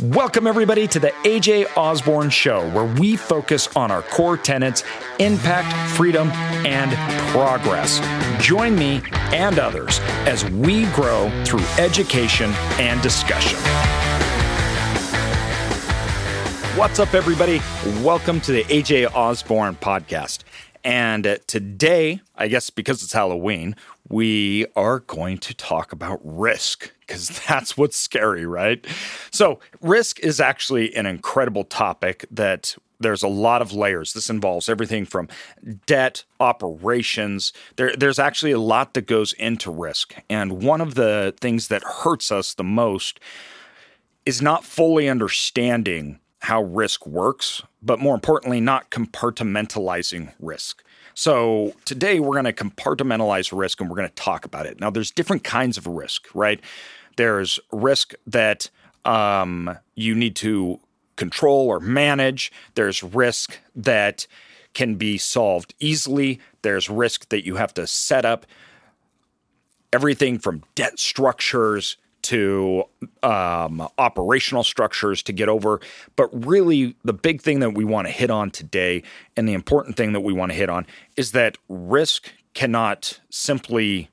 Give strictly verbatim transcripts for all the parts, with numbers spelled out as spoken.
Welcome, everybody, to the A J Osborne Show, where we focus on our core tenets, impact, freedom, and progress. Join me and others as we grow through education and discussion. What's up, everybody? Welcome to the A J Osborne Podcast. And today, I guess because it's Halloween, we are going to talk about risk, because that's what's scary, right? So risk is actually an incredible topic that there's a lot of layers. This involves everything from debt, operations. There, there's actually a lot that goes into risk. And one of the things that hurts us the most is not fully understanding how risk works, but more importantly, not compartmentalizing risk. So today we're going to compartmentalize risk and we're going to talk about it. Now, there's different kinds of risk, right? There's risk that um, you need to control or manage. There's risk that can be solved easily. There's risk that you have to set up, everything from debt structures to um, operational structures to get over. But really, the big thing that we want to hit on today, and the important thing that we want to hit on, is that risk cannot simply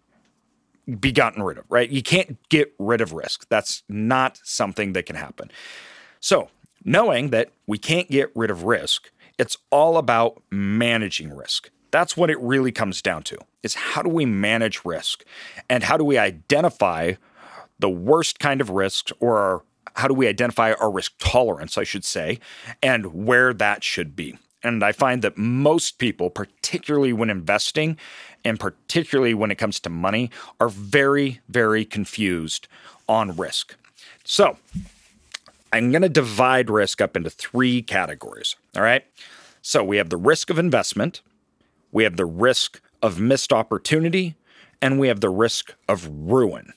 be gotten rid of, right? You can't get rid of risk. That's not something that can happen. So knowing that we can't get rid of risk, it's all about managing risk. That's what it really comes down to, is how do we manage risk? And how do we identify the worst kind of risks, or our, how do we identify our risk tolerance, I should say, and where that should be. And I find that most people, particularly when investing and particularly when it comes to money, are very, very confused on risk. So I'm going to divide risk up into three categories, all right? So we have the risk of investment, we have the risk of missed opportunity, and we have the risk of ruin.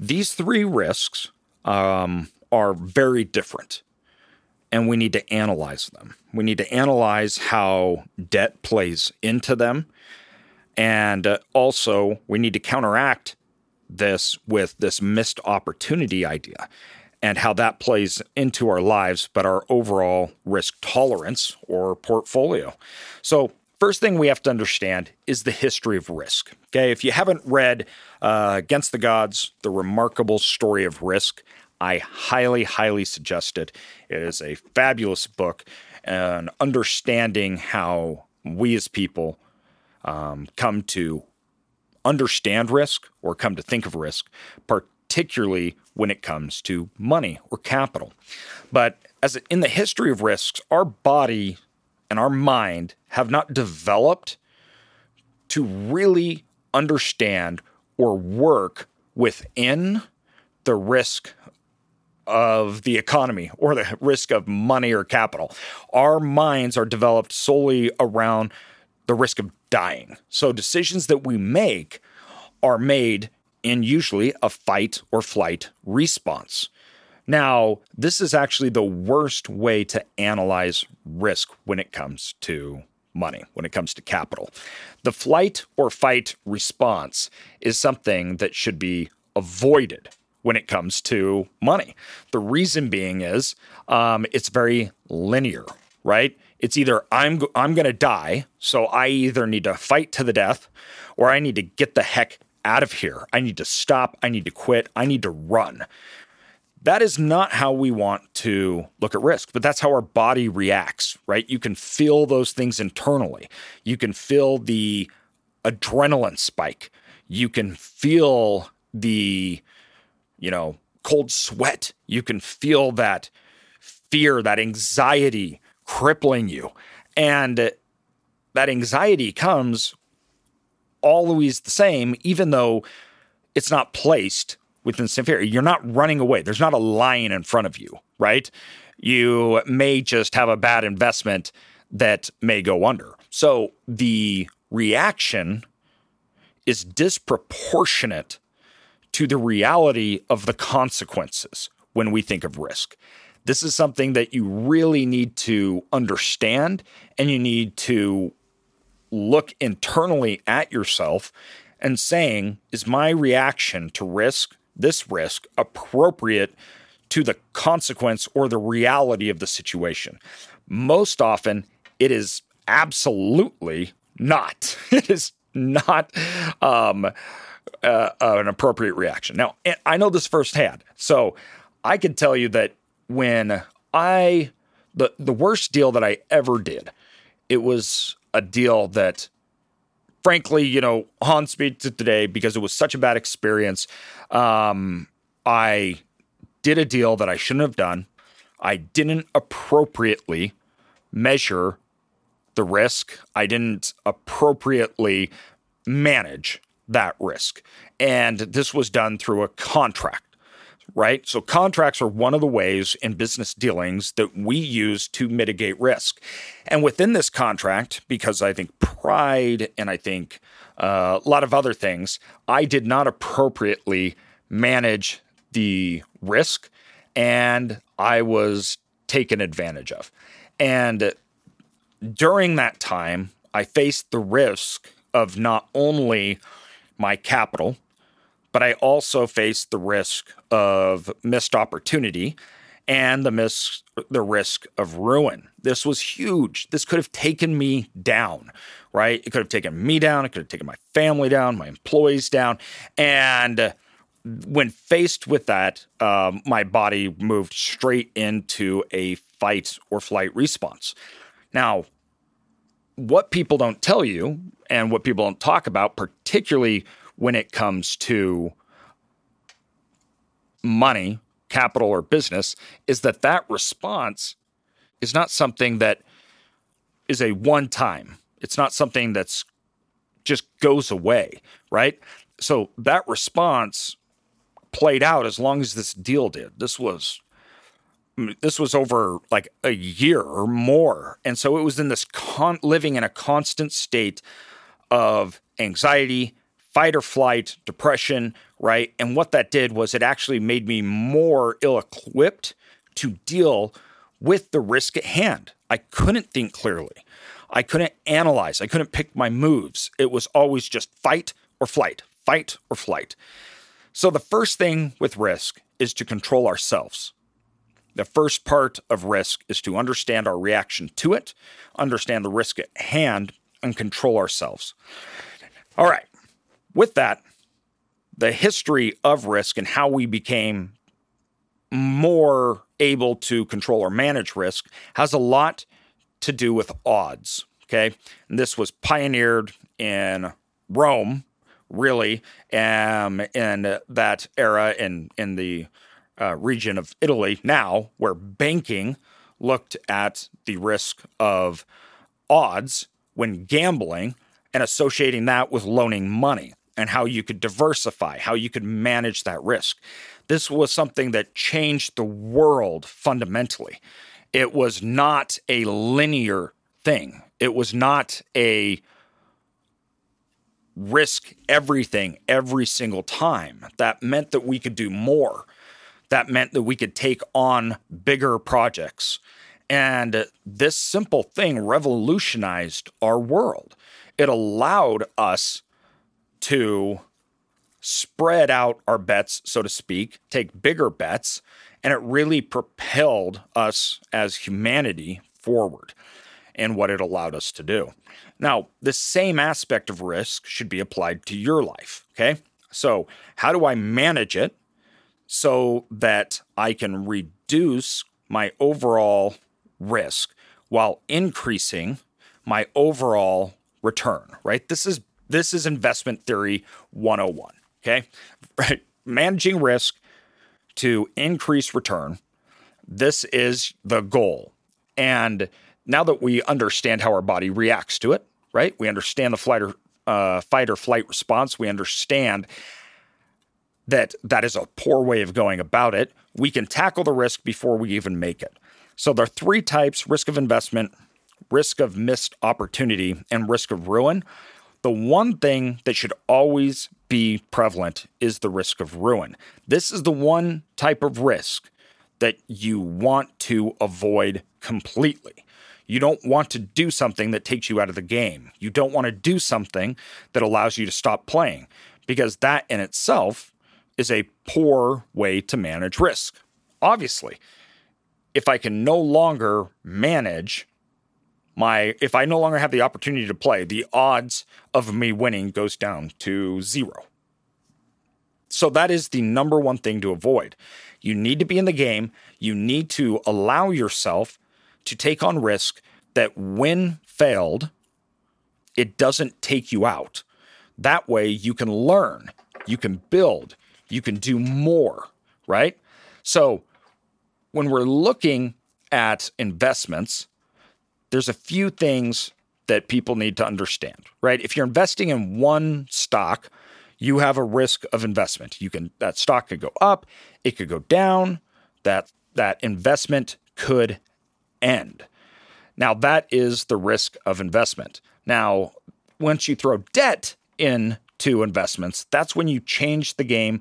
These three risks um, are very different, and we need to analyze them. We need to analyze how debt plays into them, and uh, also we need to counteract this with this missed opportunity idea and how that plays into our lives, but our overall risk tolerance or portfolio. So first thing we have to understand is the history of risk, okay? If you haven't read uh, Against the Gods, The Remarkable Story of Risk, I highly, highly suggest it. It is a fabulous book, and understanding how we as people um, come to understand risk or come to think of risk, particularly when it comes to money or capital. But as in the history of risks, our body and our mind have not developed to really understand or work within the risk of the economy or the risk of money or capital. Our minds are developed solely around the risk of dying. So decisions that we make are made in usually a fight or flight response. Now, this is actually the worst way to analyze risk when it comes to money, when it comes to capital. The flight or fight response is something that should be avoided when it comes to money. The reason being is um, it's very linear, right? It's either I'm, I'm going to die, so I either need to fight to the death or I need to get the heck out of here. I need to stop. I need to quit. I need to run. That is not how we want to look at risk, but that's how our body reacts, right? You can feel those things internally. You can feel the adrenaline spike. You can feel the, you know, cold sweat. You can feel that fear, that anxiety crippling you. And that anxiety comes always the same, even though it's not placed within severity. You're not running away. There's not a lion in front of you, right? You may just have a bad investment that may go under. So the reaction is disproportionate to the reality of the consequences when we think of risk. This is something that you really need to understand, and you need to look internally at yourself and saying, is my reaction to risk, this risk, appropriate to the consequence or the reality of the situation. Most often, it is absolutely not. It is not um, uh, an appropriate reaction. Now, I know this firsthand, so I can tell you that when I, the, the worst deal that I ever did, it was a deal that, frankly, you know, haunts me to today because it was such a bad experience. Um, I did a deal that I shouldn't have done. I didn't appropriately measure the risk. I didn't appropriately manage that risk. And this was done through a contract, right? So contracts are one of the ways in business dealings that we use to mitigate risk. And within this contract, because I think pride and I think uh, a lot of other things, I did not appropriately manage the risk, and I was taken advantage of. And during that time, I faced the risk of not only my capital, but I also faced the risk of missed opportunity and the miss, the risk of ruin. This was huge. This could have taken me down, right? It could have taken me down. It could have taken my family down, my employees down. And when faced with that, um, my body moved straight into a fight or flight response. Now, what people don't tell you and what people don't talk about, particularly when it comes to money, capital, or business, is that that response is not something that is a one-time. It's not something that's just goes away, right? So that response played out as long as this deal did. This was... This was over like a year or more. And so it was in this con- living in a constant state of anxiety, fight or flight, depression, right? And what that did was it actually made me more ill-equipped to deal with the risk at hand. I couldn't think clearly. I couldn't analyze. I couldn't pick my moves. It was always just fight or flight, fight or flight. So the first thing with risk is to control ourselves. The first part of risk is to understand our reaction to it, understand the risk at hand, and control ourselves. All right. With that, the history of risk and how we became more able to control or manage risk has a lot to do with odds, okay? And this was pioneered in Rome, really, um, in that era in, in the Uh, region of Italy now, where banking looked at the risk of odds when gambling and associating that with loaning money and how you could diversify, how you could manage that risk. This was something that changed the world fundamentally. It was not a linear thing. It was not a risk everything every single time. That meant that we could do more. That meant that we could take on bigger projects. And this simple thing revolutionized our world. It allowed us to spread out our bets, so to speak, take bigger bets, and it really propelled us as humanity forward in what it allowed us to do. Now, the same aspect of risk should be applied to your life, okay? So how do I manage it so that I can reduce my overall risk while increasing my overall return, right? This is this is investment theory one oh one, okay? Right? Managing risk to increase return, this is the goal. And now that we understand how our body reacts to it, right? We understand the flight or, uh, fight or flight response. We understand that that is a poor way of going about it. We can tackle the risk before we even make it. So there are three types: risk of investment, risk of missed opportunity, and risk of ruin. The one thing that should always be prevalent is the risk of ruin. This is the one type of risk that you want to avoid completely. You don't want to do something that takes you out of the game. You don't want to do something that allows you to stop playing, because that in itself is a poor way to manage risk. obviously. If I can no longer manage my, if I no longer have the opportunity to play, the odds of me winning goes down to zero. So that is the number one thing to avoid. You need to be in the game. You need to allow yourself to take on risk that when failed, it doesn't take you out. That way you can learn, you can build, you can do more, right? So when we're looking at investments, there's a few things that people need to understand, right? If you're investing in one stock, you have a risk of investment. You can, that stock could go up, it could go down, that that investment could end. Now, that is the risk of investment. Now, once you throw debt into investments, that's when you change the game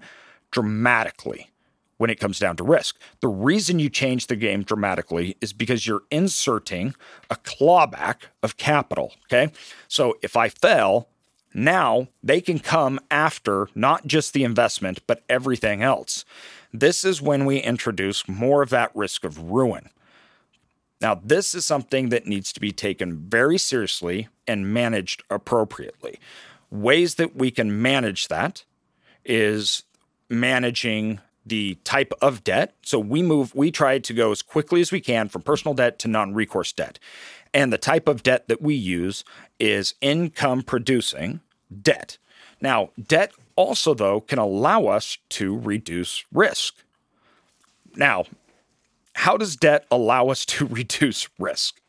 dramatically when it comes down to risk. The reason you change the game dramatically is because you're inserting a clawback of capital, okay? So if I fail, now they can come after not just the investment, but everything else. This is when we introduce more of that risk of ruin. Now, this is something that needs to be taken very seriously and managed appropriately. Ways that we can manage that is managing the type of debt. So we move, we try to go as quickly as we can from personal debt to non-recourse debt. And the type of debt that we use is income-producing debt. Now, debt also, though, can allow us to reduce risk. Now, how does debt allow us to reduce risk?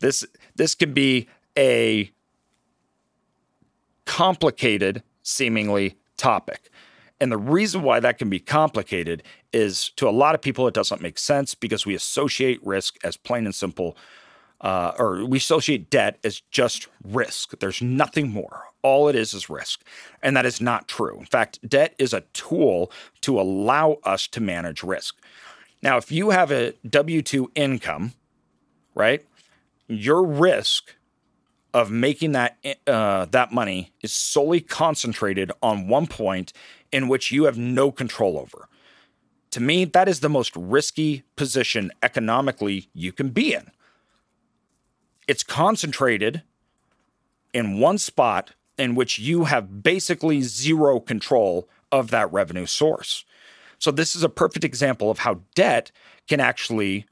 This, this can be a complicated, seemingly, topic. And the reason why that can be complicated is, to a lot of people, it doesn't make sense because we associate risk as plain and simple Uh, or we associate debt as just risk. There's nothing more. All it is is risk. And that is not true. In fact, debt is a tool to allow us to manage risk. Now, if you have a W two income, right, your risk of making that uh, that money is solely concentrated on one point in which you have no control over. To me, that is the most risky position economically you can be in. It's concentrated in one spot in which you have basically zero control of that revenue source. So this is a perfect example of how debt can actually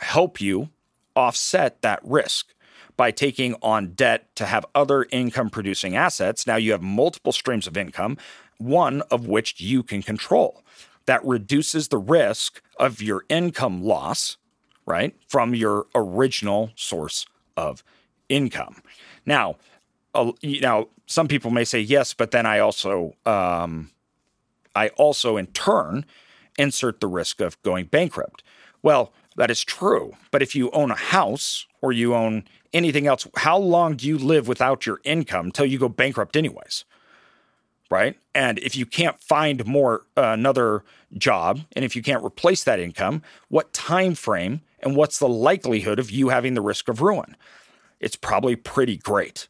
help you offset that risk by taking on debt to have other income-producing assets. Now you have multiple streams of income, one of which you can control. That reduces the risk of your income loss, right, from your original source of income. Now, uh, you know, some people may say, yes, but then I also, um, I also in turn insert the risk of going bankrupt. Well, that is true. But if you own a house or you own anything else, how long do you live without your income until you go bankrupt anyways? Right? And if you can't find more uh, another job, and if you can't replace that income, what time frame and what's the likelihood of you having the risk of ruin? It's probably pretty great.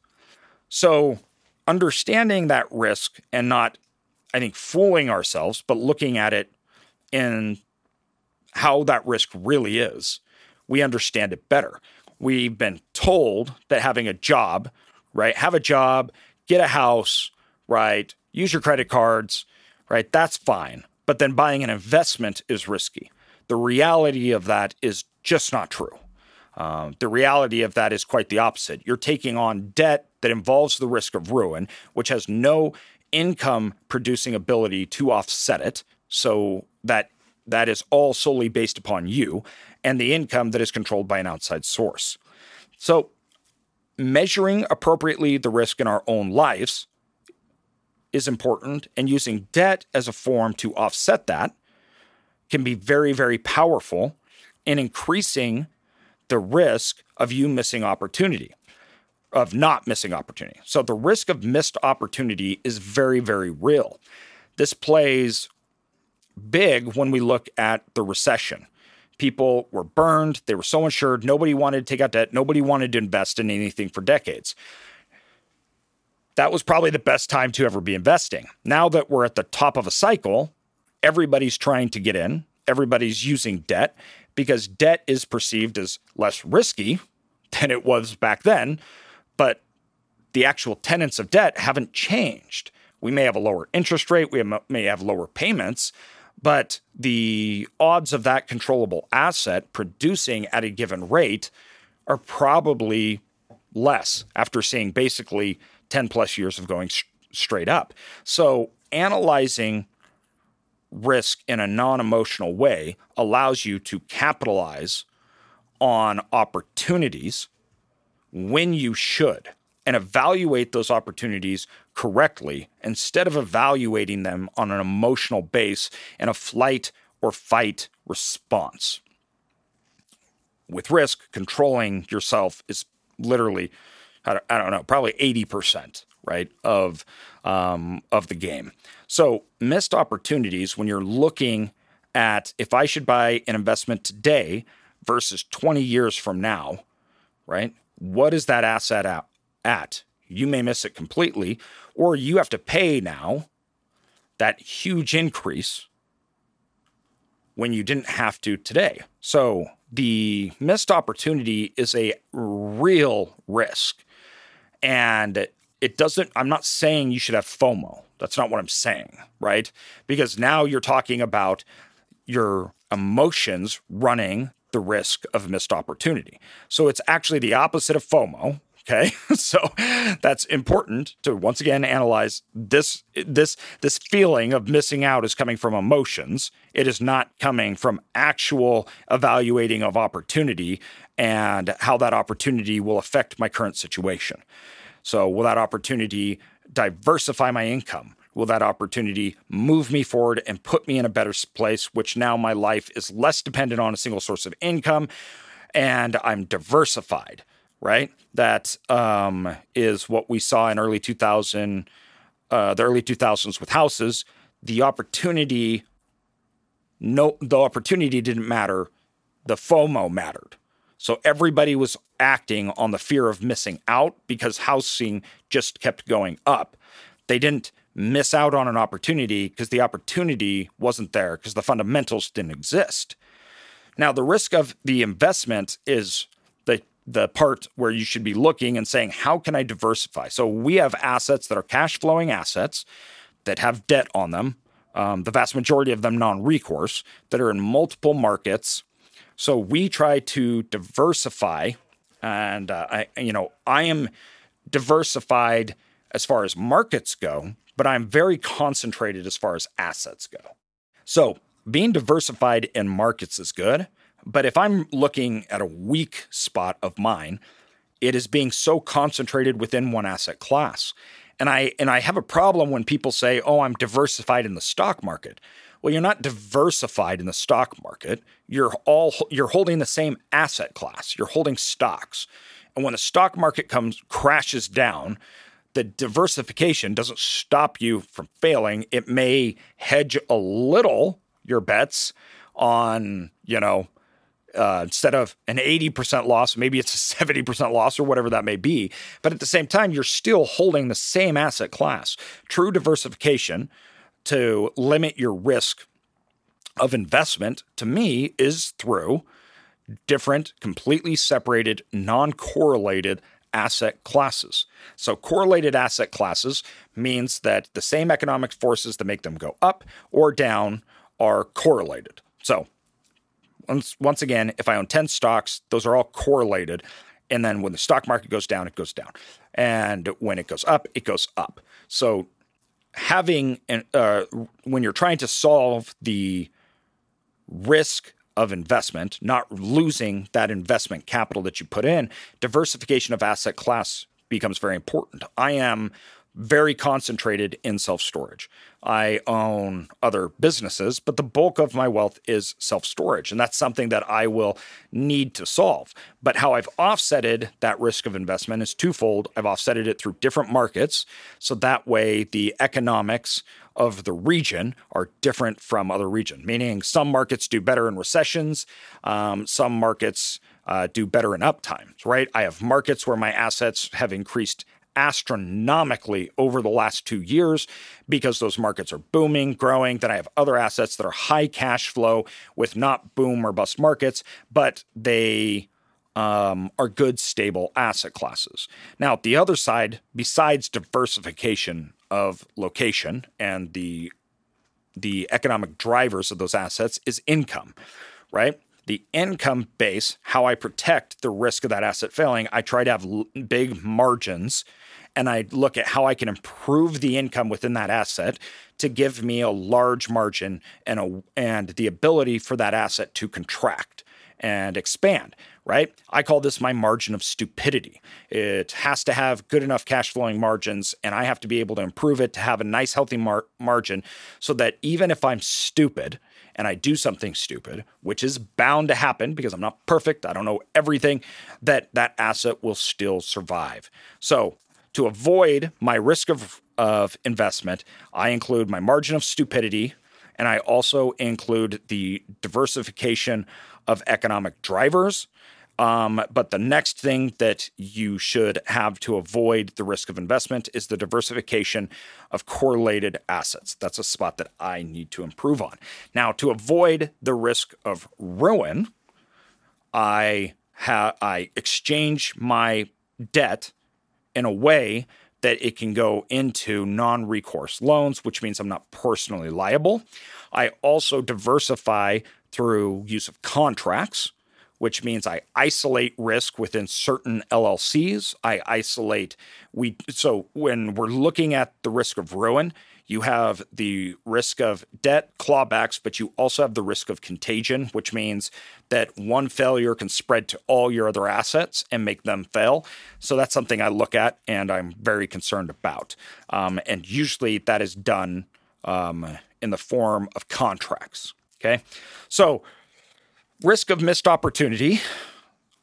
So understanding that risk and not, I think, fooling ourselves, but looking at it in how that risk really is, we understand it better. We've been told that having a job, right? Have a job, get a house, right? Use your credit cards, right? That's fine. But then buying an investment is risky. The reality of that is just not true. Um, the reality of that is quite the opposite. You're taking on debt that involves the risk of ruin, which has no income-producing ability to offset it. So that that is all solely based upon you and the income that is controlled by an outside source. So measuring appropriately the risk in our own lives is important, and using debt as a form to offset that can be very, very powerful in increasing the risk of you missing opportunity, of not missing opportunity. So the risk of missed opportunity is very, very real. This plays big when we look at the recession. People were burned. They were so insured. Nobody wanted to take out debt. Nobody wanted to invest in anything for decades. That was probably the best time to ever be investing. Now that we're at the top of a cycle, everybody's trying to get in. everybody's using debt because debt is perceived as less risky than it was back then, but the actual tenets of debt haven't changed. We may have a lower interest rate, we may have lower payments, but the odds of that controllable asset producing at a given rate are probably less after seeing basically ten plus years of going sh- straight up. So analyzing risk in a non-emotional way allows you to capitalize on opportunities when you should and evaluate those opportunities correctly instead of evaluating them on an emotional base in a flight or fight response. With risk, controlling yourself is literally, I don't, I don't know, probably eighty percent, right, of um, of the game. So missed opportunities when you're looking at if I should buy an investment today versus twenty years from now, right, what is that asset at? at? You may miss it completely, or you have to pay now that huge increase when you didn't have to today. So the missed opportunity is a real risk. And it doesn't, I'm not saying you should have FOMO. That's not what I'm saying, right? Because now you're talking about your emotions running the risk of missed opportunity. So it's actually the opposite of FOMO. Okay, so that's important to once again analyze this this this feeling of missing out is coming from emotions. It is not coming from actual evaluating of opportunity and how that opportunity will affect my current situation. So will that opportunity diversify my income? Will that opportunity move me forward and put me in a better place, which now my life is less dependent on a single source of income and I'm diversified? Right? That um, is what we saw in early two thousand, uh, the early two thousands with houses. The opportunity, no, the opportunity didn't matter. The FOMO mattered. So everybody was acting on the fear of missing out because housing just kept going up. They didn't miss out on an opportunity because the opportunity wasn't there because the fundamentals didn't exist. Now, the risk of the investment is the part where you should be looking and saying, how can I diversify? So we have assets that are cash flowing assets that have debt on them, um, the vast majority of them non-recourse, that are in multiple markets. So we try to diversify. And, uh, I, you know, I am diversified as far as markets go, but I'm very concentrated as far as assets go. So being diversified in markets is good. But if I'm looking at a weak spot of mine, it is being so concentrated within one asset class. And I and I have a problem when people say, oh, I'm diversified in the stock market. Well, you're not diversified in the stock market. You're all you're holding the same asset class. You're holding stocks. And when the stock market comes crashes down, the diversification doesn't stop you from failing. It may hedge a little your bets on, you know, Uh, instead of an eighty percent loss, maybe it's a seventy percent loss or whatever that may be. But at the same time, you're still holding the same asset class. True diversification to limit your risk of investment, to me, is through different, completely separated, non-correlated asset classes. So correlated asset classes means that the same economic forces that make them go up or down are correlated. So once again, if I own ten stocks, those are all correlated. And then when the stock market goes down, it goes down. And when it goes up, it goes up. So having uh, when you're trying to solve the risk of investment, not losing that investment capital that you put in, diversification of asset class becomes very important. I am very concentrated in self-storage. I own other businesses, but the bulk of my wealth is self-storage, and that's something that I will need to solve. But how I've offsetted that risk of investment is twofold. I've offsetted it through different markets, so that way the economics of the region are different from other region, meaning some markets do better in recessions, um, some markets uh, do better in uptimes, right? I have markets where my assets have increased astronomically over the last two years because those markets are booming, growing. Then I have other assets that are high cash flow with not boom or bust markets, but they um, are good, stable asset classes. Now, the other side, besides diversification of location and the the economic drivers of those assets, is income, right? The income base, how I protect the risk of that asset failing, I try to have l- big margins, and I look at how I can improve the income within that asset to give me a large margin and a, and the ability for that asset to contract and expand, right? I call this my margin of stupidity. It has to have good enough cash flowing margins, and I have to be able to improve it to have a nice, healthy mar- margin so that even if I'm stupid and I do something stupid, which is bound to happen because I'm not perfect, I don't know everything, that that asset will still survive. So to avoid my risk of, of investment, I include my margin of stupidity, and I also include the diversification of economic drivers. Um, but the next thing that you should have to avoid the risk of investment is the diversification of correlated assets. That's a spot that I need to improve on. Now, to avoid the risk of ruin, I ha- I exchange my debt in a way that it can go into non-recourse loans, which means I'm not personally liable. I also diversify through use of contracts, which means I isolate risk within certain L L Cs. I isolate we so when we're looking at the risk of ruin, you have the risk of debt clawbacks, but you also have the risk of contagion, which means that one failure can spread to all your other assets and make them fail. So that's something I look at and I'm very concerned about. Um, and usually that is done um, in the form of contracts. Okay, so risk of missed opportunity.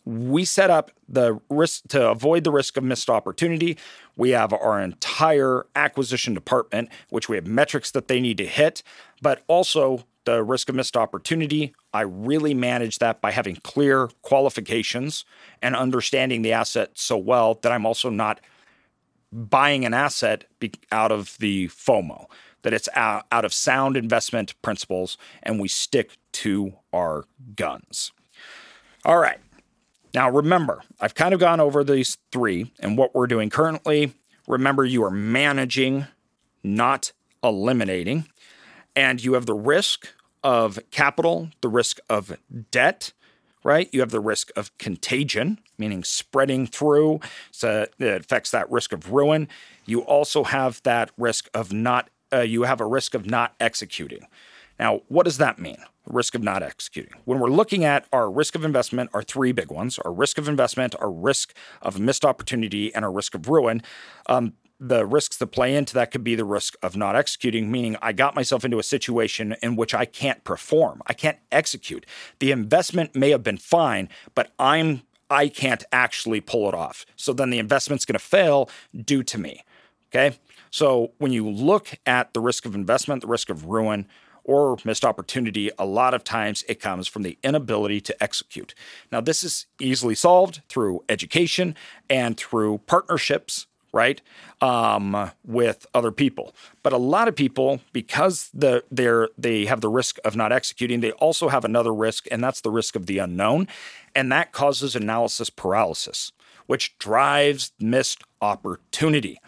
We set up the risk to avoid the risk of missed opportunity. We have our entire acquisition department, which we have metrics that they need to hit, but also the risk of missed opportunity. I really manage that by having clear qualifications and understanding the asset so well that I'm also not buying an asset out of the FOMO, that it's out of sound investment principles, and we stick to our guns. All right. Now, remember, I've kind of gone over these three and what we're doing currently. Remember, you are managing, not eliminating, and you have the risk of capital, the risk of debt, right? You have the risk of contagion, meaning spreading through, so it affects that risk of ruin. You also have that risk of not, uh, you have a risk of not executing. Now, what does that mean? Risk of not executing. When we're looking at our risk of investment, our three big ones, our risk of investment, our risk of missed opportunity, and our risk of ruin, um, the risks that play into that could be the risk of not executing, meaning I got myself into a situation in which I can't perform. I can't execute. The investment may have been fine, but I'm, I can't actually pull it off. So then the investment's going to fail due to me. Okay. So when you look at the risk of investment, the risk of ruin, or missed opportunity, a lot of times it comes from the inability to execute. Now, this is easily solved through education and through partnerships, right, um, with other people. But a lot of people, because the, they're, they have the risk of not executing, they also have another risk, and that's the risk of the unknown, and that causes analysis paralysis, which drives missed opportunity.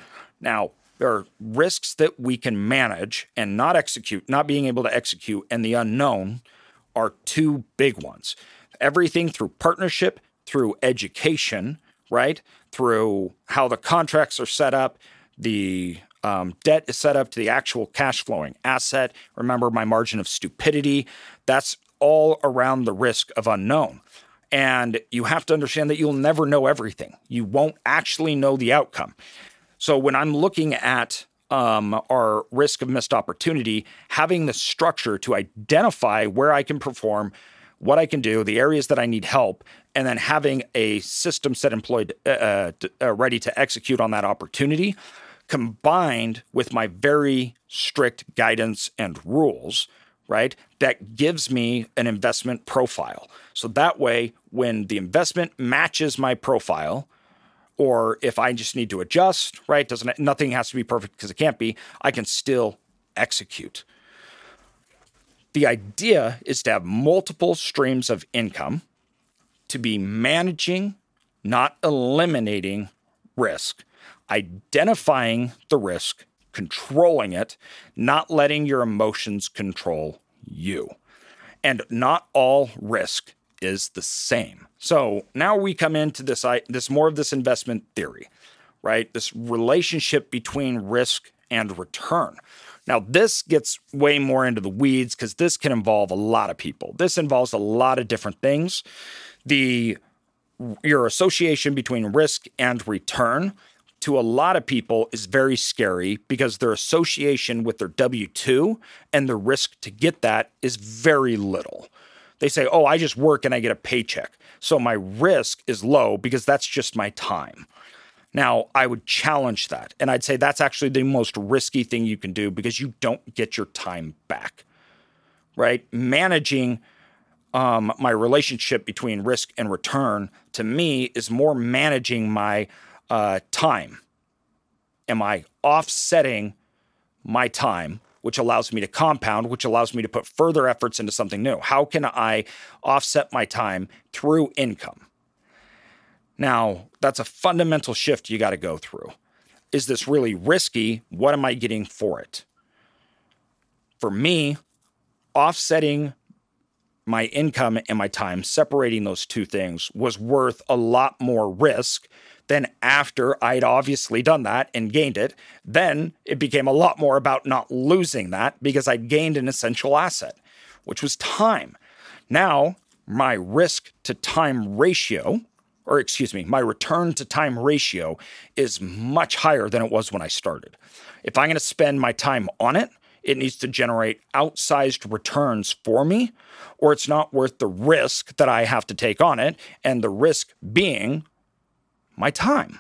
Now, there are risks that we can manage and not execute, not being able to execute, and the unknown are two big ones. Everything through partnership, through education, right? Through how the contracts are set up, the um, debt is set up to the actual cash flowing asset. Remember my margin of stupidity. That's all around the risk of unknown. And you have to understand that you'll never know everything. You won't actually know the outcome. So when I'm looking at um, our risk of missed opportunity, having the structure to identify where I can perform, what I can do, the areas that I need help, and then having a system set employed, uh, uh, ready to execute on that opportunity, combined with my very strict guidance and rules, right, that gives me an investment profile. So that way, when the investment matches my profile, or if I just need to adjust, right? Doesn't nothing has to be perfect because it can't be. I can still execute. The idea is to have multiple streams of income, to be managing, not eliminating risk, identifying the risk, controlling it, not letting your emotions control you. And not all risk is the same. So now we come into this, this more of this investment theory, right? This relationship between risk and return. Now, this gets way more into the weeds because this can involve a lot of people. This involves a lot of different things. The your association between risk and return to a lot of people is very scary because their association with their W two and the risk to get that is very little. They say, oh, I just work and I get a paycheck, so my risk is low because that's just my time. Now, I would challenge that, and I'd say that's actually the most risky thing you can do because you don't get your time back, right? Managing um, my relationship between risk and return, to me, is more managing my uh, time. Am I offsetting my time, which allows me to compound, which allows me to put further efforts into something new? How can I offset my time through income? Now, that's a fundamental shift you got to go through. Is this really risky? What am I getting for it? For me, offsetting my income and my time, separating those two things, was worth a lot more risk than after I'd obviously done that and gained it. Then it became a lot more about not losing that because I'd gained an essential asset, which was time. Now, my risk to time ratio, or excuse me, my return to time ratio is much higher than it was when I started. If I'm going to spend my time on it, it needs to generate outsized returns for me, or it's not worth the risk that I have to take on it, and the risk being my time.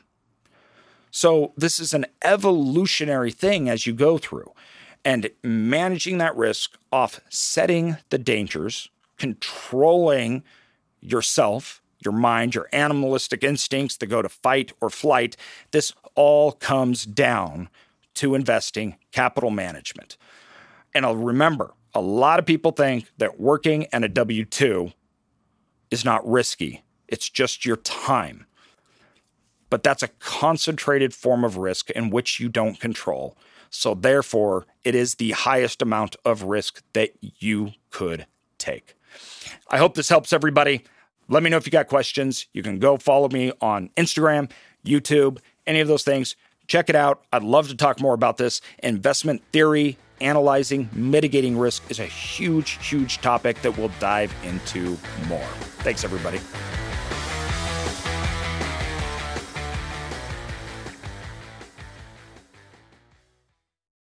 So this is an evolutionary thing as you go through, and managing that risk, offsetting the dangers, controlling yourself, your mind, your animalistic instincts that go to fight or flight, this all comes down to investing, capital management. And I'll remember, a lot of people think that working and a W two is not risky. It's just your time. But that's a concentrated form of risk in which you don't control. So therefore, it is the highest amount of risk that you could take. I hope this helps everybody. Let me know if you got questions. You can go follow me on Instagram, YouTube, any of those things. Check it out. I'd love to talk more about this. Investment theory, analyzing, mitigating risk is a huge, huge topic that we'll dive into more. Thanks, everybody.